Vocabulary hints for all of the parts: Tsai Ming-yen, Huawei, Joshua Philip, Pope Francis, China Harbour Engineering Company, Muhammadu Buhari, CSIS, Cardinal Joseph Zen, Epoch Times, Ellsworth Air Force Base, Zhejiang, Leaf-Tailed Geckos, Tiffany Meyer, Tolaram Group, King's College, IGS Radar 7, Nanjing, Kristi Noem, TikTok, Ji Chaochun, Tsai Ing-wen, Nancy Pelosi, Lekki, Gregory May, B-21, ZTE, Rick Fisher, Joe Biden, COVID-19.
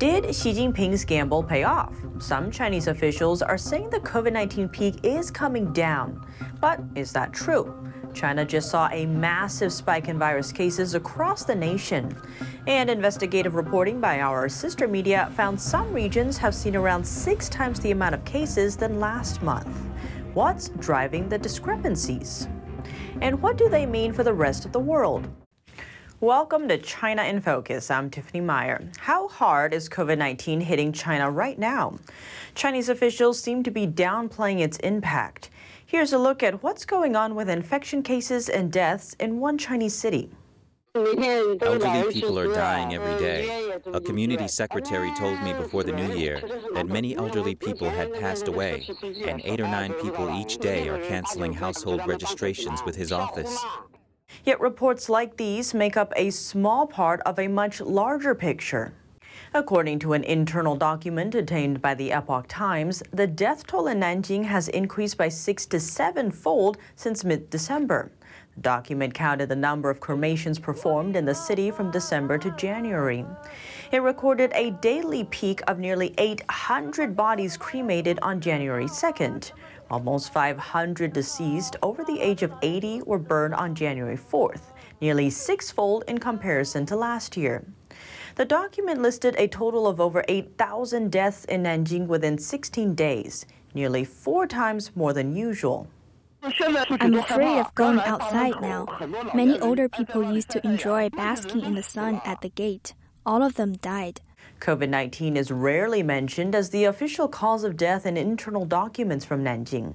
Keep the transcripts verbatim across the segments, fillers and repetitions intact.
Did Xi Jinping's gamble pay off? Some Chinese officials are saying the COVID nineteen peak is coming down. But is that true? China just saw a massive spike in virus cases across the nation. And investigative reporting by our sister media found some regions have seen around six times the amount of cases than last month. What's driving the discrepancies? And what do they mean for the rest of the world? Welcome to China in Focus. I'm Tiffany Meyer. How hard is COVID nineteen hitting China right now? Chinese officials seem to be downplaying its impact. Here's a look at what's going on with infection cases and deaths in one Chinese city. Elderly people are dying every day. A community secretary told me before the new year that many elderly people had passed away, and eight or nine people each day are canceling household registrations with his office. Yet reports like these make up a small part of a much larger picture. According to an internal document obtained by the Epoch Times, the death toll in Nanjing has increased by six to seven-fold since mid-December. The document counted the number of cremations performed in the city from December to January. It recorded a daily peak of nearly eight hundred bodies cremated on January second. Almost five hundred deceased over the age of eighty were burned on January fourth, nearly six-fold in comparison to last year. The document listed a total of over eight thousand deaths in Nanjing within sixteen days, nearly four times more than usual. I'm afraid of going outside now. Many older people used to enjoy basking in the sun at the gate. All of them died. COVID nineteen is rarely mentioned as the official cause of death in internal documents from Nanjing.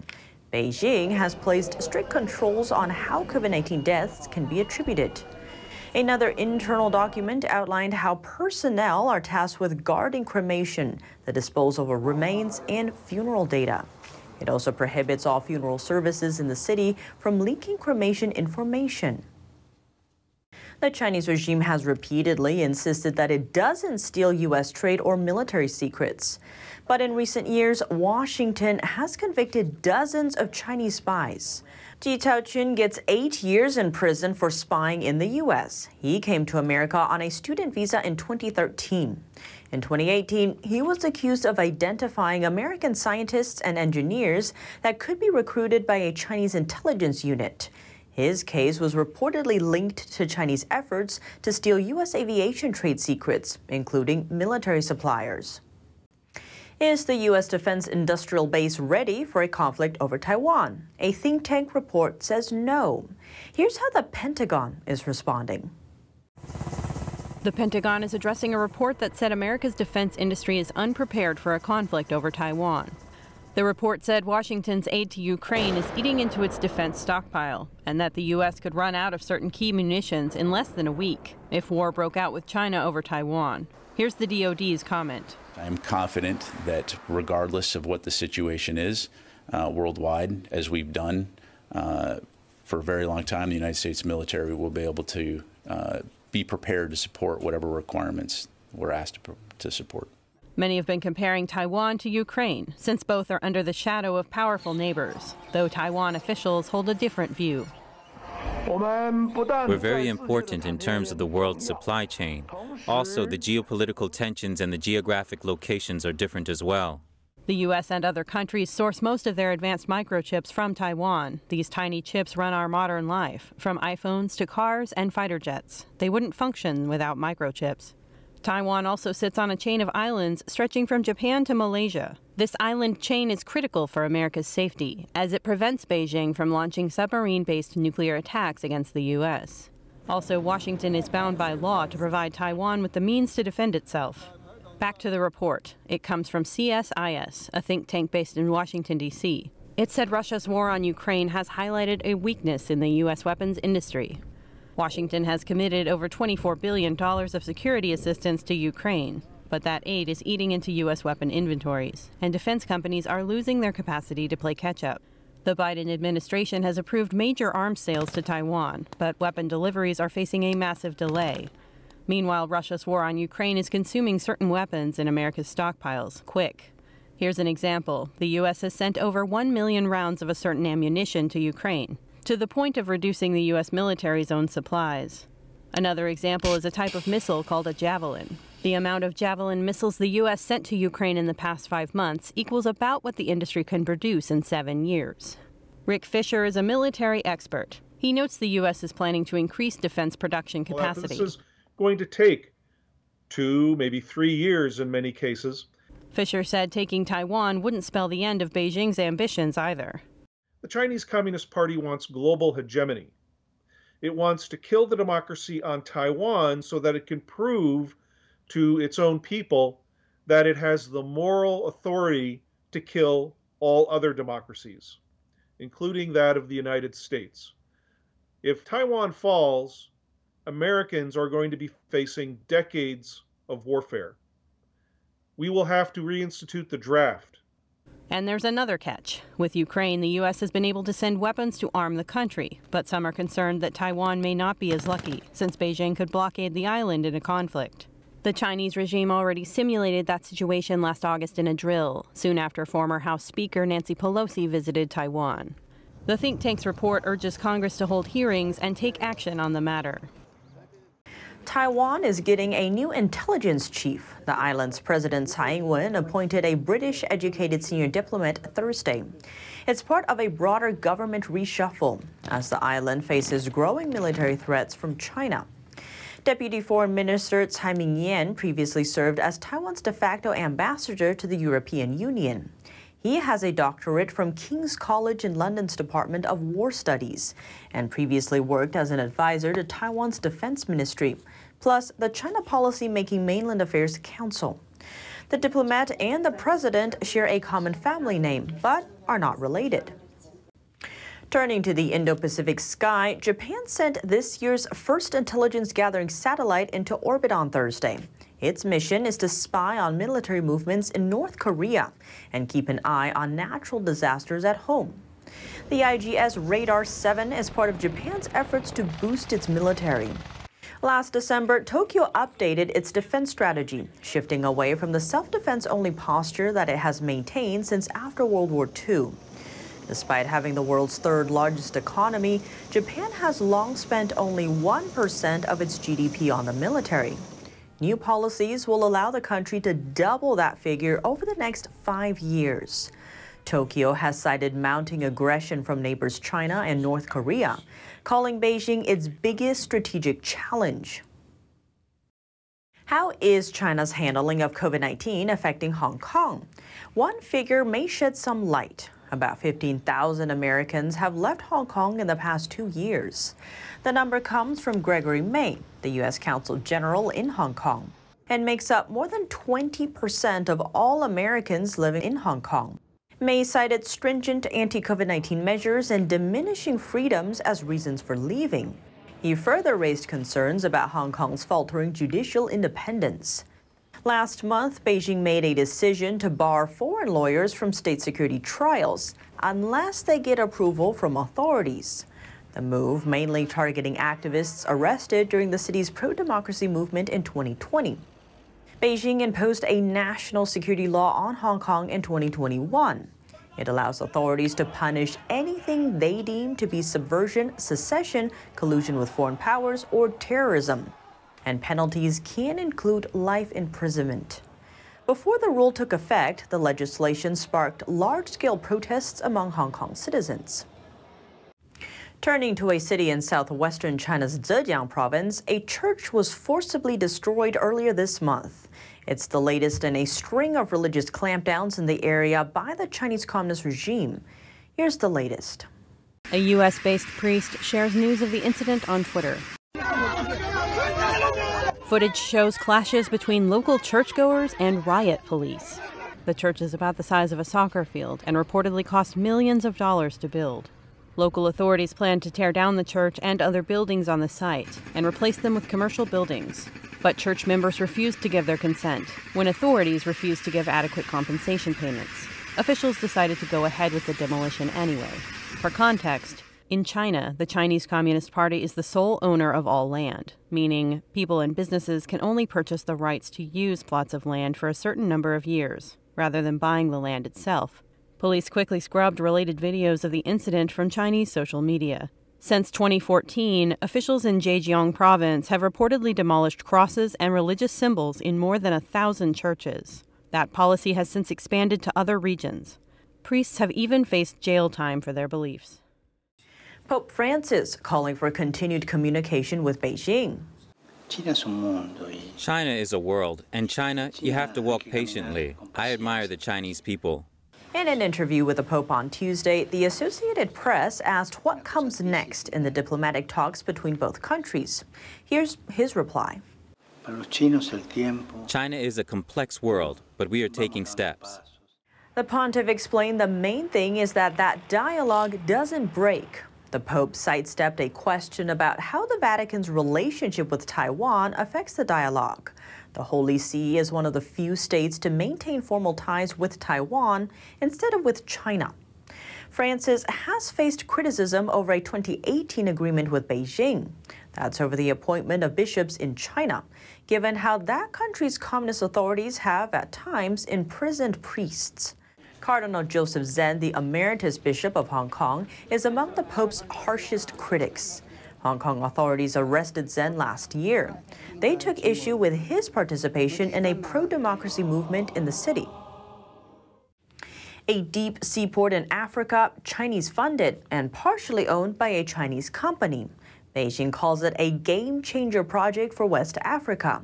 Beijing has placed strict controls on how COVID nineteen deaths can be attributed. Another internal document outlined how personnel are tasked with guarding cremation, the disposal of remains, and funeral data. It also prohibits all funeral services in the city from leaking cremation information. The Chinese regime has repeatedly insisted that it doesn't steal U S trade or military secrets. But in recent years, Washington has convicted dozens of Chinese spies. Ji Chaochun gets eight years in prison for spying in the U S. He came to America on a student visa in twenty thirteen. In twenty eighteen, he was accused of identifying American scientists and engineers that could be recruited by a Chinese intelligence unit. His case was reportedly linked to Chinese efforts to steal U S aviation trade secrets, including military suppliers. Is the U S defense industrial base ready for a conflict over Taiwan? A think tank report says no. Here's how the Pentagon is responding. The Pentagon is addressing a report that said America's defense industry is unprepared for a conflict over Taiwan. The report said Washington's aid to Ukraine is eating into its defense stockpile, and that the U S could run out of certain key munitions in less than a week if war broke out with China over Taiwan. Here's the D O D's comment. I'm confident that regardless of what the situation is uh, worldwide, as we've done uh, for a very long time, the United States military will be able to uh, be prepared to support whatever requirements we're asked to, to support. Many have been comparing Taiwan to Ukraine, since both are under the shadow of powerful neighbors, though Taiwan officials hold a different view. We're very important in terms of the world's supply chain. Also, the geopolitical tensions and the geographic locations are different as well. The U S and other countries source most of their advanced microchips from Taiwan. These tiny chips run our modern life, from iPhones to cars and fighter jets. They wouldn't function without microchips. Taiwan also sits on a chain of islands stretching from Japan to Malaysia. This island chain is critical for America's safety, as it prevents Beijing from launching submarine-based nuclear attacks against the U S. Also, Washington is bound by law to provide Taiwan with the means to defend itself. Back to the report. It comes from C S I S, a think tank based in Washington, D C. It said Russia's war on Ukraine has highlighted a weakness in the U S weapons industry. Washington has committed over twenty-four billion dollars of security assistance to Ukraine, but that aid is eating into U S weapon inventories, and defense companies are losing their capacity to play catch-up. The Biden administration has approved major arms sales to Taiwan, but weapon deliveries are facing a massive delay. Meanwhile, Russia's war on Ukraine is consuming certain weapons in America's stockpiles, quick. Here's an example. The U S has sent over one million rounds of a certain ammunition to Ukraine, to the point of reducing the U S military's own supplies. Another example is a type of missile called a javelin. The amount of Javelin missiles the U S sent to Ukraine in the past five months equals about what the industry can produce in seven years. Rick Fisher is a military expert. He notes the U S is planning to increase defense production capacity. Well, this is going to take two, maybe three years in many cases. Fisher said taking Taiwan wouldn't spell the end of Beijing's ambitions either. The Chinese Communist Party wants global hegemony. It wants to kill the democracy on Taiwan so that it can prove to its own people that it has the moral authority to kill all other democracies, including that of the United States. If Taiwan falls, Americans are going to be facing decades of warfare. We will have to reinstitute the draft. And there's another catch. With Ukraine, the U S has been able to send weapons to arm the country, but some are concerned that Taiwan may not be as lucky, since Beijing could blockade the island in a conflict. The Chinese regime already simulated that situation last August in a drill, soon after former House Speaker Nancy Pelosi visited Taiwan. The think tank's report urges Congress to hold hearings and take action on the matter. Taiwan is getting a new intelligence chief. The island's president, Tsai Ing-wen, appointed a British-educated senior diplomat Thursday. It's part of a broader government reshuffle as the island faces growing military threats from China. Deputy Foreign Minister Tsai Ming-yen previously served as Taiwan's de facto ambassador to the European Union. He has a doctorate from King's College in London's Department of War Studies and previously worked as an advisor to Taiwan's Defense Ministry, plus the China Policy-Making Mainland Affairs Council. The diplomat and the president share a common family name, but are not related. Turning to the Indo-Pacific sky, Japan sent this year's first intelligence-gathering satellite into orbit on Thursday. Its mission is to spy on military movements in North Korea and keep an eye on natural disasters at home. The I G S Radar seven is part of Japan's efforts to boost its military. Last December, Tokyo updated its defense strategy, shifting away from the self-defense-only posture that it has maintained since after World War Two. Despite having the world's third largest economy, Japan has long spent only one percent of its G D P on the military. New policies will allow the country to double that figure over the next five years. Tokyo has cited mounting aggression from neighbors China and North Korea, calling Beijing its biggest strategic challenge. How is China's handling of COVID nineteen affecting Hong Kong? One figure may shed some light. About fifteen thousand Americans have left Hong Kong in the past two years. The number comes from Gregory May, the U S Consul General in Hong Kong, and makes up more than twenty percent of all Americans living in Hong Kong. May cited stringent anti-COVID nineteen measures and diminishing freedoms as reasons for leaving. He further raised concerns about Hong Kong's faltering judicial independence. Last month, Beijing made a decision to bar foreign lawyers from state security trials unless they get approval from authorities. The move mainly targeting activists arrested during the city's pro-democracy movement in twenty twenty. Beijing imposed a national security law on Hong Kong in twenty twenty-one. It allows authorities to punish anything they deem to be subversion, secession, collusion with foreign powers, or terrorism. And penalties can include life imprisonment. Before the rule took effect, the legislation sparked large-scale protests among Hong Kong citizens. Turning to a city in southwestern China's Zhejiang province, a church was forcibly destroyed earlier this month. It's the latest in a string of religious clampdowns in the area by the Chinese Communist regime. Here's the latest. A U S-based priest shares news of the incident on Twitter. Footage shows clashes between local churchgoers and riot police. The church is about the size of a soccer field and reportedly cost millions of dollars to build. Local authorities plan to tear down the church and other buildings on the site and replace them with commercial buildings. But church members refused to give their consent when authorities refused to give adequate compensation payments. Officials decided to go ahead with the demolition anyway. For context, in China, the Chinese Communist Party is the sole owner of all land, meaning people and businesses can only purchase the rights to use plots of land for a certain number of years, rather than buying the land itself. Police quickly scrubbed related videos of the incident from Chinese social media. Since twenty fourteen, officials in Zhejiang province have reportedly demolished crosses and religious symbols in more than a thousand churches. That policy has since expanded to other regions. Priests have even faced jail time for their beliefs. Pope Francis calling for continued communication with Beijing. China is a world, and China, you have to walk patiently. I admire the Chinese people. In an interview with the Pope on Tuesday, the Associated Press asked what comes next in the diplomatic talks between both countries. Here's his reply. China is a complex world, but we are taking steps. The pontiff explained the main thing is that that dialogue doesn't break. The Pope sidestepped a question about how the Vatican's relationship with Taiwan affects the dialogue. The Holy See is one of the few states to maintain formal ties with Taiwan instead of with China. Francis has faced criticism over a twenty eighteen agreement with Beijing. That's over the appointment of bishops in China, given how that country's communist authorities have at times imprisoned priests. Cardinal Joseph Zen, the emeritus bishop of Hong Kong, is among the Pope's harshest critics. Hong Kong authorities arrested Zen last year. They took issue with his participation in a pro-democracy movement in the city. A deep seaport in Africa, Chinese-funded and partially owned by a Chinese company. Beijing calls it a game-changer project for West Africa,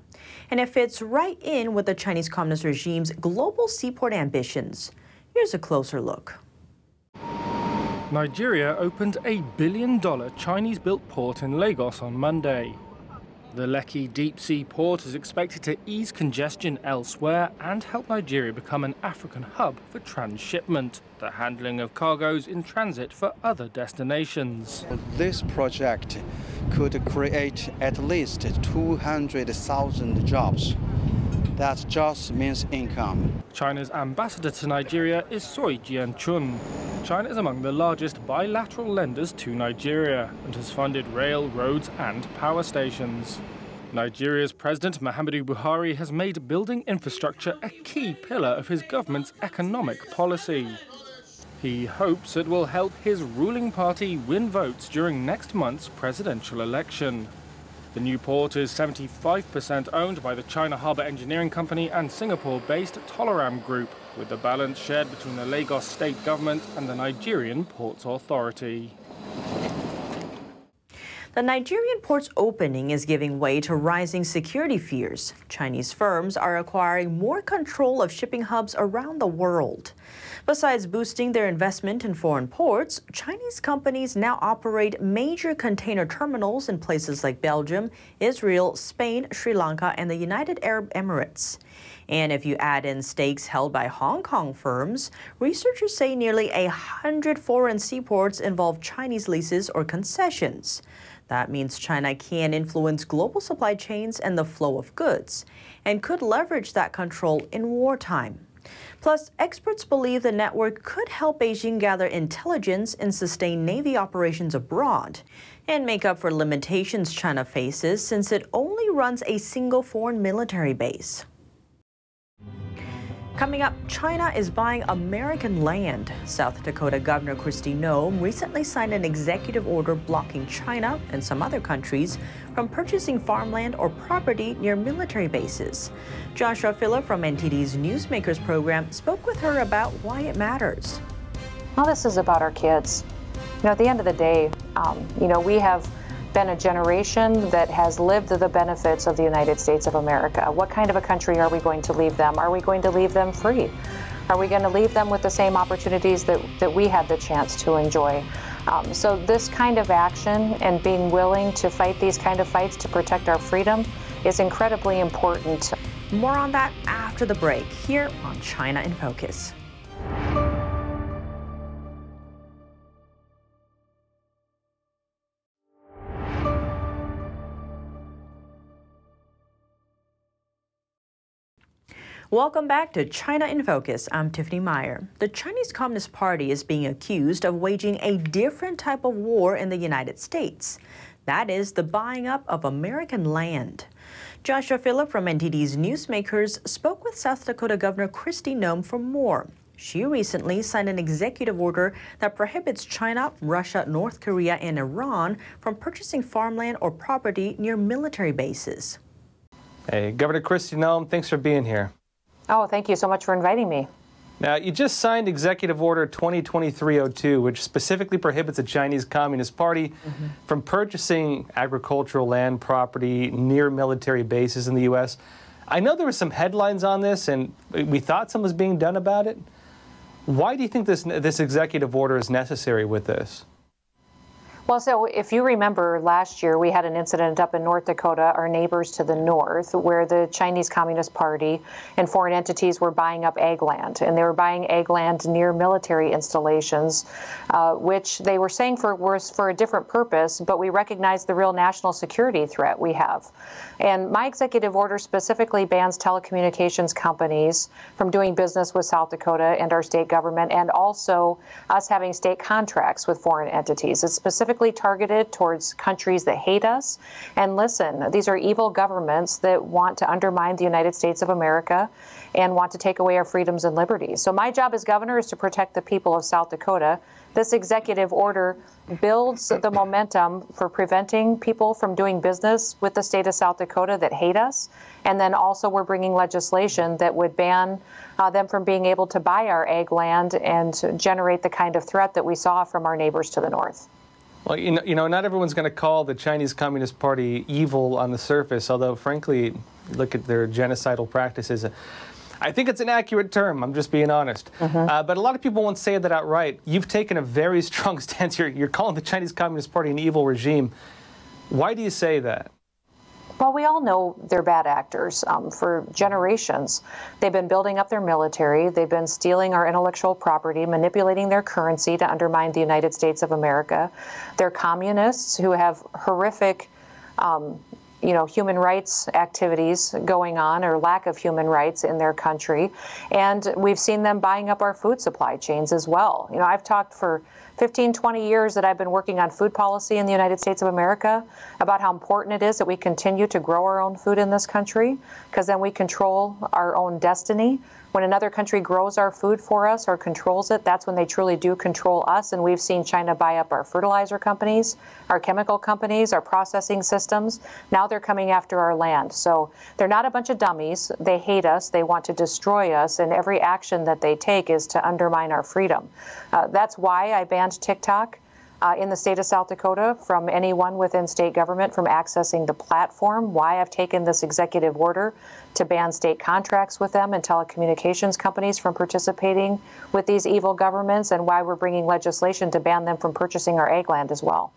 and it fits right in with the Chinese Communist regime's global seaport ambitions. Here's a closer look. Nigeria opened a billion dollar Chinese-built port in Lagos on Monday. The Lekki deep-sea port is expected to ease congestion elsewhere and help Nigeria become an African hub for transshipment, the handling of cargoes in transit for other destinations. This project could create at least two hundred thousand jobs. That just means income. China's ambassador to Nigeria is Tsai Ing-wen. China is among the largest bilateral lenders to Nigeria and has funded rail, roads and power stations. Nigeria's President Muhammadu Buhari has made building infrastructure a key pillar of his government's economic policy. He hopes it will help his ruling party win votes during next month's presidential election. The new port is seventy-five percent owned by the China Harbour Engineering Company and Singapore-based Tolaram Group, with the balance shared between the Lagos state government and the Nigerian Ports Authority. The Nigerian port's opening is giving way to rising security fears. Chinese firms are acquiring more control of shipping hubs around the world. Besides boosting their investment in foreign ports, Chinese companies now operate major container terminals in places like Belgium, Israel, Spain, Sri Lanka, and the United Arab Emirates. And if you add in stakes held by Hong Kong firms, researchers say nearly a hundred foreign seaports involve Chinese leases or concessions. That means China can influence global supply chains and the flow of goods, and could leverage that control in wartime. Plus, experts believe the network could help Beijing gather intelligence and sustain Navy operations abroad, and make up for limitations China faces since it only runs a single foreign military base. Coming up, China is buying American land. South Dakota Governor Kristi Noem recently signed an executive order blocking China and some other countries from purchasing farmland or property near military bases. Joshua Philip from N T D's Newsmakers program spoke with her about why it matters. Well, this is about our kids. You know, at the end of the day, um, you know, we have been a generation that has lived the benefits of the United States of America. What kind of a country are we going to leave them? Are we going to leave them free? Are we going to leave them with the same opportunities that, that we had the chance to enjoy? Um, so this kind of action and being willing to fight these kind of fights to protect our freedom is incredibly important. More on that after the break here on China in Focus. Welcome back to China in Focus. I'm Tiffany Meyer. The Chinese Communist Party is being accused of waging a different type of war in the United States. That is the buying up of American land. Joshua Philip from N T D's Newsmakers spoke with South Dakota Governor Kristi Noem for more. She recently signed an executive order that prohibits China, Russia, North Korea, and Iran from purchasing farmland or property near military bases. Hey, Governor Kristi Noem, thanks for being here. Oh, thank you so much for inviting me. Now, you just signed Executive Order twenty twenty-three oh two, which specifically prohibits the Chinese Communist Party mm-hmm. from purchasing agricultural land property near military bases in the U S. I know there were some headlines on this, and we thought something was being done about it. Why do you think this this executive order is necessary with this? Well, so if you remember last year, we had an incident up in North Dakota, our neighbors to the north, where the Chinese Communist Party and foreign entities were buying up ag land. And they were buying ag land near military installations, uh, which they were saying for was for a different purpose, but we recognize the real national security threat we have. And my executive order specifically bans telecommunications companies from doing business with South Dakota and our state government, and also us having state contracts with foreign entities. It's specifically targeted towards countries that hate us. And listen, these are evil governments that want to undermine the United States of America and want to take away our freedoms and liberties. So my job as governor is to protect the people of South Dakota. This executive order builds the momentum for preventing people from doing business with the state of South Dakota that hate us. And then also we're bringing legislation that would ban uh, them from being able to buy our ag land and generate the kind of threat that we saw from our neighbors to the north. Well, you know, you know, not everyone's going to call the Chinese Communist Party evil on the surface, although, frankly, look at their genocidal practices. I think it's an accurate term. I'm just being honest. Mm-hmm. Uh, but a lot of people won't say that outright. You've taken a very strong stance. You're, you're calling the Chinese Communist Party an evil regime. Why do you say that? Well, we all know they're bad actors. Um, for generations, they've been building up their military. They've been stealing our intellectual property, manipulating their currency to undermine the United States of America. They're communists who have horrific, um, you know, human rights activities going on, or lack of human rights in their country. And we've seen them buying up our food supply chains as well. You know, I've talked for fifteen, twenty years that I've been working on food policy in the United States of America about how important it is that we continue to grow our own food in this country, because then we control our own destiny. When another country grows our food for us or controls it, that's when they truly do control us. And we've seen China buy up our fertilizer companies, our chemical companies, our processing systems. Now they're coming after our land. So they're not a bunch of dummies. They hate us. They want to destroy us. And every action that they take is to undermine our freedom. Uh, that's why I banned TikTok uh, in the state of South Dakota from anyone within state government from accessing the platform, why I've taken this executive order to ban state contracts with them and telecommunications companies from participating with these evil governments, and why we're bringing legislation to ban them from purchasing our ag land as well.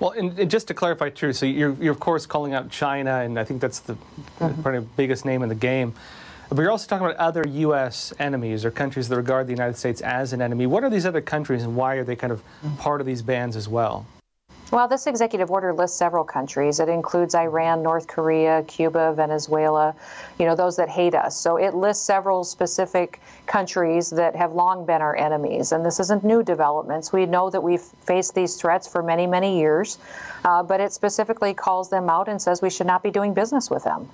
Well, and, and just to clarify, too, so you're, you're, of course, calling out China, and I think that's the mm-hmm. probably biggest name in the game. But you're also talking about other U S enemies or countries that regard the United States as an enemy. What are these other countries, and why are they kind of part of these bans as well? Well, this executive order lists several countries. It includes Iran, North Korea, Cuba, Venezuela, you know, those that hate us. So it lists several specific countries that have long been our enemies. And this isn't new developments. We know that we've faced these threats for many, many years. Uh, but it specifically calls them out and says we should not be doing business with them.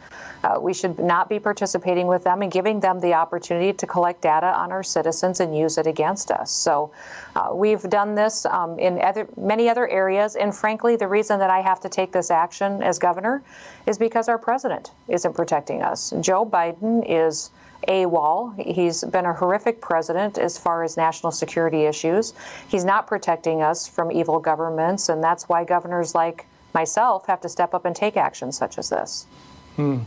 Uh, we should not be participating with them and giving them the opportunity to collect data on our citizens and use it against us. So uh, we've done this um, in other, many other areas. And frankly, the reason that I have to take this action as governor is because our president isn't protecting us. Joe Biden is AWOL. He's been a horrific president as far as national security issues. He's not protecting us from evil governments, and that's why governors like myself have to step up and take action such as this. Hmm.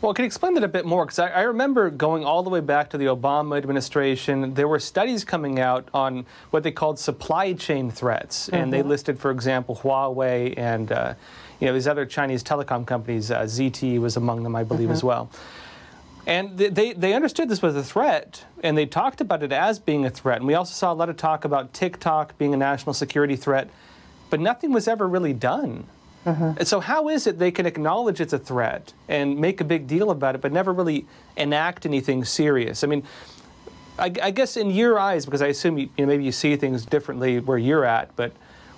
Well, can you explain that a bit more? Because I, I remember going all the way back to the Obama administration, there were studies coming out on what they called supply chain threats. Mm-hmm. And they listed, for example, Huawei and uh, you know these other Chinese telecom companies. Uh, Z T E was among them, I believe, mm-hmm. as well. And they, they, they understood this was a threat, and they talked about it as being a threat. And we also saw a lot of talk about TikTok being a national security threat, but nothing was ever really done. Mm-hmm. So how is it they can acknowledge it's a threat and make a big deal about it, but never really enact anything serious? I mean, I, I guess in your eyes, because I assume you, you know, maybe you see things differently where you're at, but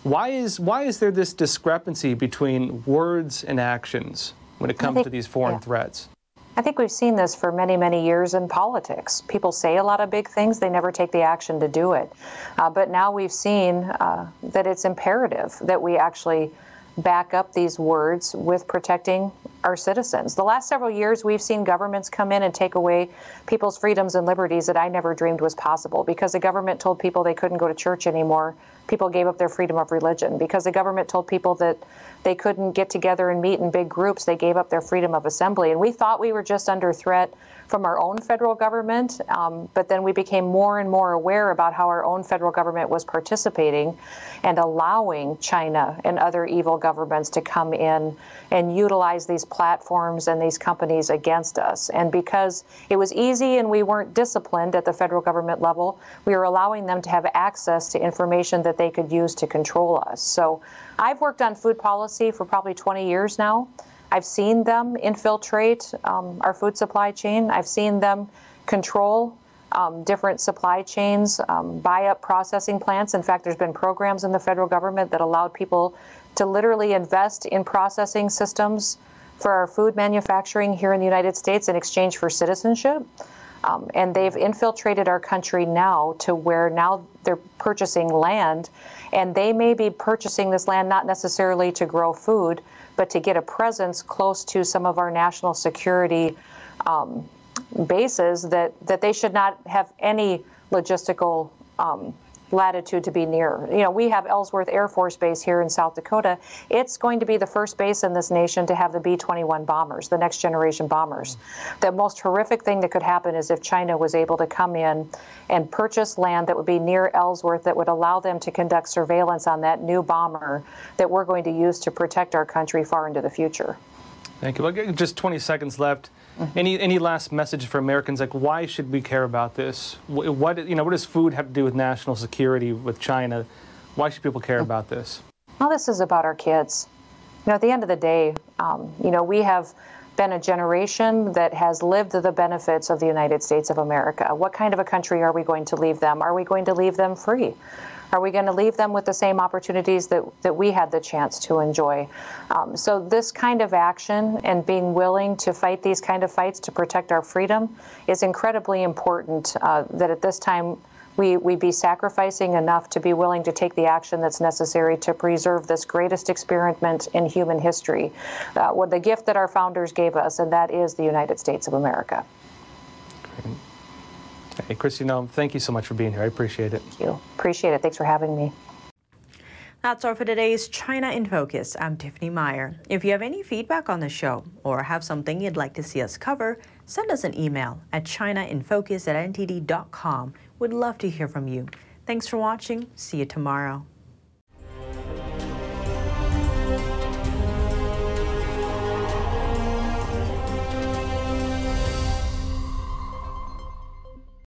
why is why is there this discrepancy between words and actions when it comes think, to these foreign yeah. threats? I think we've seen this for many, many years in politics. People say a lot of big things, they never take the action to do it. Uh, but now we've seen uh, that it's imperative that we actually back up these words with protecting our citizens. The last several years, we've seen governments come in and take away people's freedoms and liberties that I never dreamed was possible, because the government told people they couldn't go to church anymore. People gave up their freedom of religion. Because the government told people that they couldn't get together and meet in big groups, they gave up their freedom of assembly. And we thought we were just under threat from our own federal government, um, but then we became more and more aware about how our own federal government was participating and allowing China and other evil governments to come in and utilize these platforms and these companies against us. And because it was easy and we weren't disciplined at the federal government level, we were allowing them to have access to information that they could use to control us. So I've worked on food policy for probably twenty years now. I've seen them infiltrate um, our food supply chain. I've seen them control um, different supply chains, um, buy up processing plants. In fact, there's been programs in the federal government that allowed people to literally invest in processing systems for our food manufacturing here in the United States in exchange for citizenship. Um, and they've infiltrated our country now to where now they're purchasing land, and they may be purchasing this land not necessarily to grow food, but to get a presence close to some of our national security um, bases that, that they should not have any logistical um, latitude to be near. You know, we have Ellsworth Air Force Base here in South Dakota. It's going to be the first base in this nation to have the B twenty-one bombers, the next generation bombers. Mm-hmm. The most horrific thing that could happen is if China was able to come in and purchase land that would be near Ellsworth that would allow them to conduct surveillance on that new bomber that we're going to use to protect our country far into the future. Thank you. Well, just twenty seconds left. Mm-hmm. Any any last message for Americans? Like, why should we care about this? What, what you know, what does food have to do with national security with China? Why should people care about this? Well, this is about our kids. You know, at the end of the day, um, you know, we have been a generation that has lived the benefits of the United States of America. What kind of a country are we going to leave them? Are we going to leave them free? Are we going to leave them with the same opportunities that, that we had the chance to enjoy? Um, so this kind of action and being willing to fight these kind of fights to protect our freedom is incredibly important, uh, that at this time we, we be sacrificing enough to be willing to take the action that's necessary to preserve this greatest experiment in human history, uh, what the gift that our founders gave us, and that is the United States of America. Great. Hey, Kristi Noem, thank you so much for being here. I appreciate it. Thank you. Appreciate it. Thanks for having me. That's all for today's China in Focus. I'm Tiffany Meyer. If you have any feedback on the show or have something you'd like to see us cover, send us an email at chinainfocus at n t d dot com. We'd love to hear from you. Thanks for watching. See you tomorrow.